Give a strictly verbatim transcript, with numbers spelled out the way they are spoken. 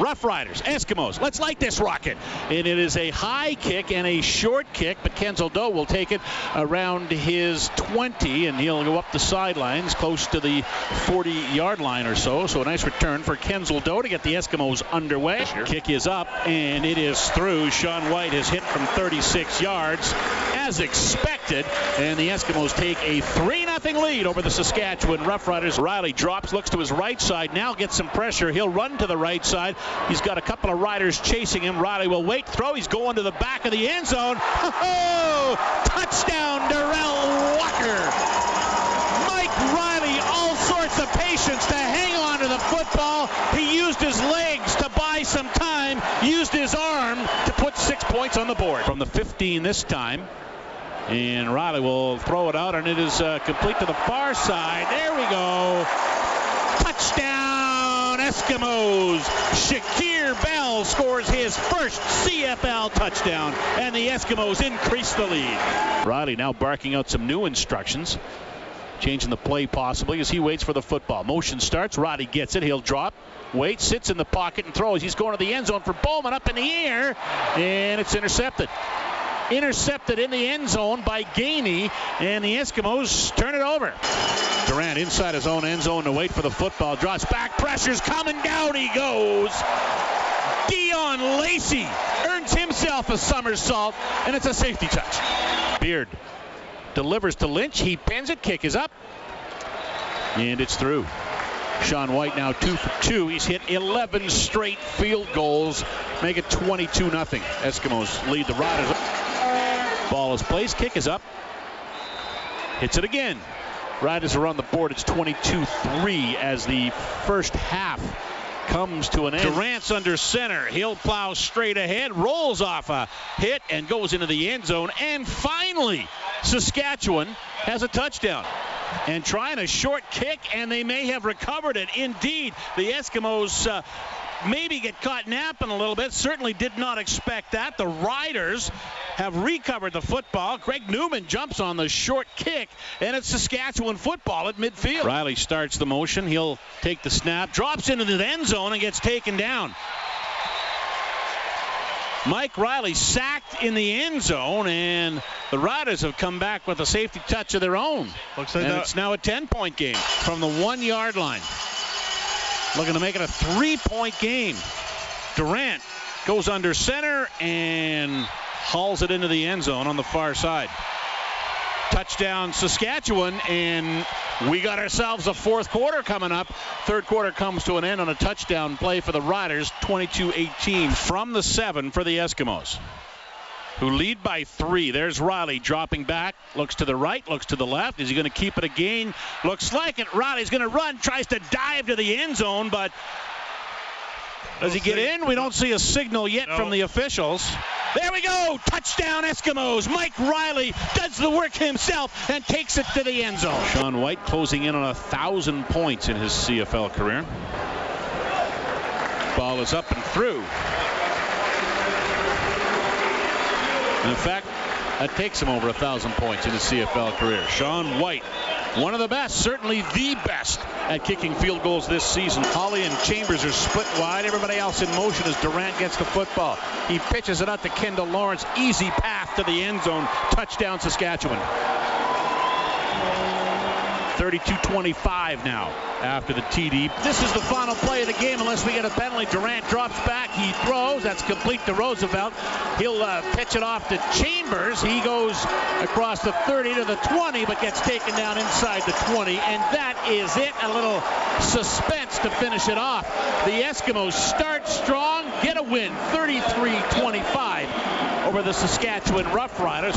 Rough Riders, Eskimos, let's light this rocket. And it is a high kick and a short kick, but Kenzel Doe will take it around his twenty, and he'll go up the sidelines close to the forty-yard line or so. So a nice return for Kenzel Doe to get the Eskimos underway. Kick is up, and it is through. Sean White has hit from thirty-six yards, as expected, and the Eskimos take a three nothing lead over the Saskatchewan Rough Riders. Riley drops, looks to his right side, now gets some pressure. He'll run to the right side. He's got a couple of riders chasing him. Riley will wait, throw. He's going to the back of the end zone. Oh, touchdown, Darrell Walker. Mike Riley, all sorts of patience to hang on to the football. He used his legs to buy some time, used his arm to put six points on the board. From the fifteen this time. And Riley will throw it out, and it is uh, complete to the far side. There we go. Touchdown, Eskimos. Shakir Bell scores his first C F L touchdown, and the Eskimos increase the lead. Riley now barking out some new instructions, changing the play possibly as he waits for the football. Motion starts. Riley gets it. He'll drop. Wait, sits in the pocket and throws. He's going to the end zone for Bowman up in the air, and it's intercepted. Intercepted in the end zone by Gainey, and the Eskimos turn it over. Durant inside his own end zone to wait for the football. Draws back, pressures coming down. He goes. Deion Lacey earns himself a somersault, and it's a safety touch. Beard delivers to Lynch. He pins it. Kick is up, and it's through. Sean White now two for two. He's hit eleven straight field goals. Make it twenty-two nothing. Eskimos lead the Riders. Ball is placed. Kick is up. Hits it again. Riders are on the board. It's twenty-two three as the first half comes to an end. Durant's under center. He'll plow straight ahead. Rolls off a hit and goes into the end zone. And finally, Saskatchewan has a touchdown. And trying a short kick, and they may have recovered it. Indeed, the Eskimos uh, maybe get caught napping a little bit. Certainly did not expect that. The Riders have recovered the football. Greg Newman jumps on the short kick, and it's Saskatchewan football at midfield. Riley starts the motion. He'll take the snap, drops into the end zone, and gets taken down. Mike Riley sacked in the end zone, and the Riders have come back with a safety touch of their own. Looks like and that. It's now a ten-point game from the one-yard line. Looking to make it a three-point game. Durant goes under center and hauls it into the end zone on the far side. Touchdown Saskatchewan, and we got ourselves a fourth quarter coming up. Third quarter comes to an end on a touchdown play for the Riders, twenty-two eighteen from the seven for the Eskimos, who lead by three. There's Riley dropping back, looks to the right, looks to the left. Is he going to keep it again? Looks like it. Riley's going to run, tries to dive to the end zone, but does he get in? We don't see a signal yet no. from the officials. There we go. Touchdown Eskimos. Mike Riley does the work himself and takes it to the end zone. Sean White closing in on a thousand points in his C F L career. Ball is up and through. And in fact, that takes him over a thousand points in his C F L career. Sean White, one of the best, certainly the best at kicking field goals this season. Holly and Chambers are split wide. Everybody else in motion as Durant gets the football. He pitches it out to Kendall Lawrence. Easy path to the end zone. Touchdown Saskatchewan. thirty-two twenty-five now after the T D. This is the final play of the game unless we get a penalty. Durant drops back. He throws. That's complete to Roosevelt. He'll uh, pitch it off to Chambers. He goes across the thirty to the twenty, but gets taken down inside the twenty. And that is it. A little suspense to finish it off. The Eskimos start strong, get a win, thirty-three twenty-five over the Saskatchewan Rough Riders.